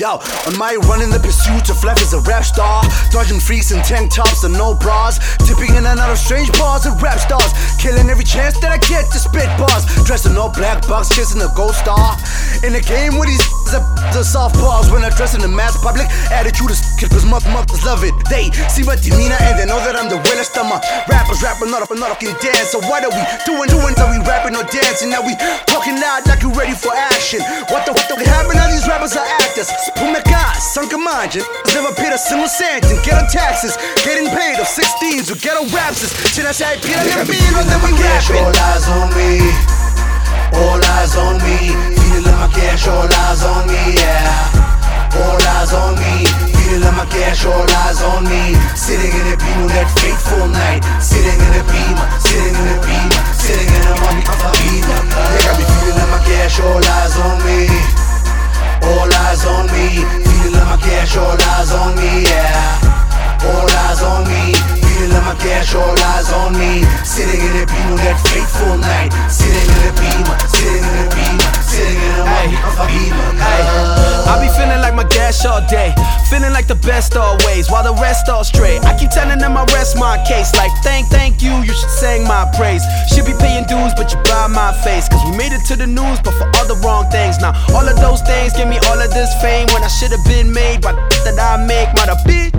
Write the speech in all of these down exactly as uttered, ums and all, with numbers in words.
Yo, am I running the pursuit of life as a rap star? Dodging freaks in tank tops and no bras, tipping in and out of strange bars and rap stars, killing every chance that I get to spit bars, dressed in all black box, kissing a gold star. In a game with these the soft bars, when I dress in the mass public, attitude is kid, cause motherfuckers love it. They see my demeanor and they know that I'm the realest of my rappers, rapping not up and not fucking dance. So what are we doing? Doing that we rapping or dancing? Now we talking loud like you ready for action. What the fuck happened? Now these rappers are actors. Pull my guys, sunk a mind, never paid a single cent and get on taxes. Getting paid of sixteens to get on rapses. Till I say, Peter, I'm being on them, we rapping. All eyes on me, all eyes on me. Feeling my cash, all eyes on me, yeah. All eyes on me, feeling my cash, all eyes on me. Sitting in a beam on that fateful night. Sitting in a beam, sitting in a beam, sitting in a mommy, I'm a beam. They got me feeling my cash, all eyes on me. All eyes on me, feeling my cash, all eyes on me, yeah. All eyes on me, feeling my cash, all eyes on me. Sitting in a beam on that fateful night. Sitting in a beam, sitting in a beam, sitting in a beam. I be feeling like my cash all day, feeling like the best always, while the rest all straight. I keep telling them I rest my case, like thank, thank you, you should sing my praise. Should be paying dues, but you buy my face, cause we made it to the news, but for all the wrong things. Now all of those things give me all of this fame, when I should've been made by the that I make. Mother bitch,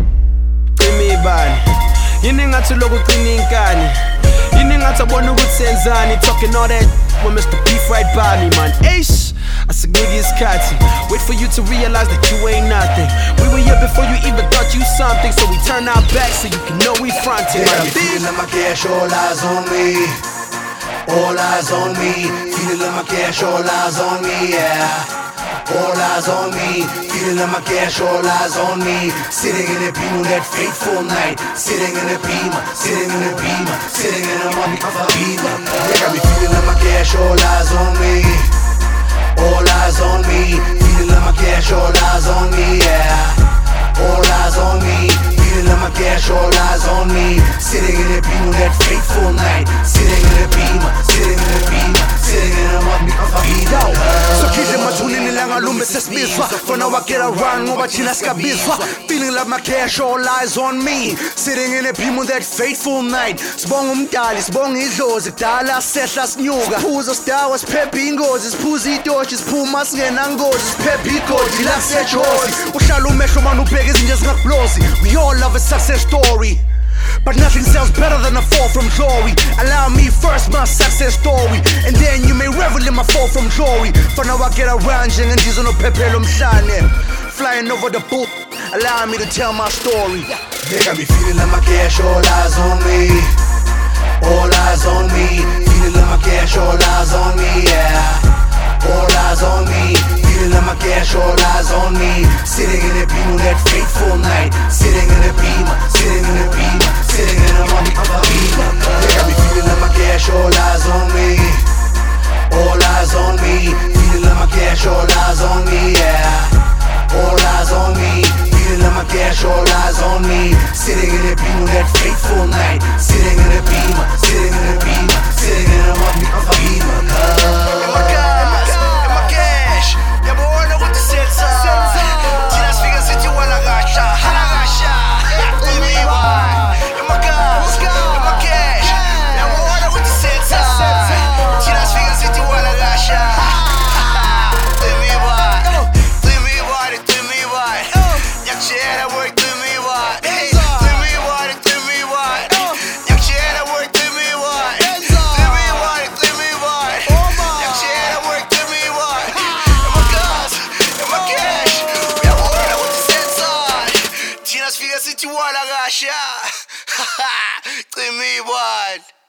give me bani, yini ngatuloko kuninkani, yini ngatabona ukuthi senzani, talking all that with Mister Beef right by me, man. Ace, I said nigga it's cotton, wait for you to realize that you ain't nothing. We were here before you even thought you something, so we turn our back so you can know we frontin'. Mother bitch, my cash, all eyes on me. All eyes on me, feeling my cash, all eyes on me, yeah. All eyes on me, feeling my cash, all eyes on me. Sitting in a beam on that fateful night. Sitting in a beam, sitting in a beam, sitting in a mommy of a beam. They got me feeling my cash, all eyes on me. All eyes on me, feeling my cash, all eyes on me, yeah. All eyes on me. Feeling my cash, all eyes on me. Sitting in a beam on that fateful night. Sitting in a beam, sitting in a beam, sitting in a mommy of a beam. So kids in my tuning in langa lume sesbizwa. For now I get around, no bachina skabizwa. Feeling like my cash, all eyes on me. Sitting in a beam on that fateful night. Sbong umdali, sbong idlozi, kudala sehla sinyuka. Siphuzo sidawa, siphepha ingozi, siphuza idoshi, siphuma singenangozi, siphepha igodi laseJozi. Uhlala umehlo manje ubheka izinto ezingakublozi. We all love a success story, but nothing sounds better than a fall from glory. Allow me first my success story, and then you may revel in my fall from glory. For now I get around and these on a pepe lomshane, flying over the boat, allow me to tell my story. They got me feeling like my cash, all eyes on me. All eyes on me, feeling like my cash, all eyes on me, yeah. All eyes on me. Feeling my cash, all eyes on me. Sitting in a beam on that fateful night. Sitting in a beam, sitting in a beam, sitting in a mommy of a beam. They got me feeling my cash, all eyes on me. All eyes on me. Feeling my cash, all eyes on me, yeah. All eyes on me. Feeling my cash, all eyes on me. Sitting in a beam on that fateful night. Sitting in a beam, sitting in a beam, sitting in a mommy of a beam. Oh my God. What?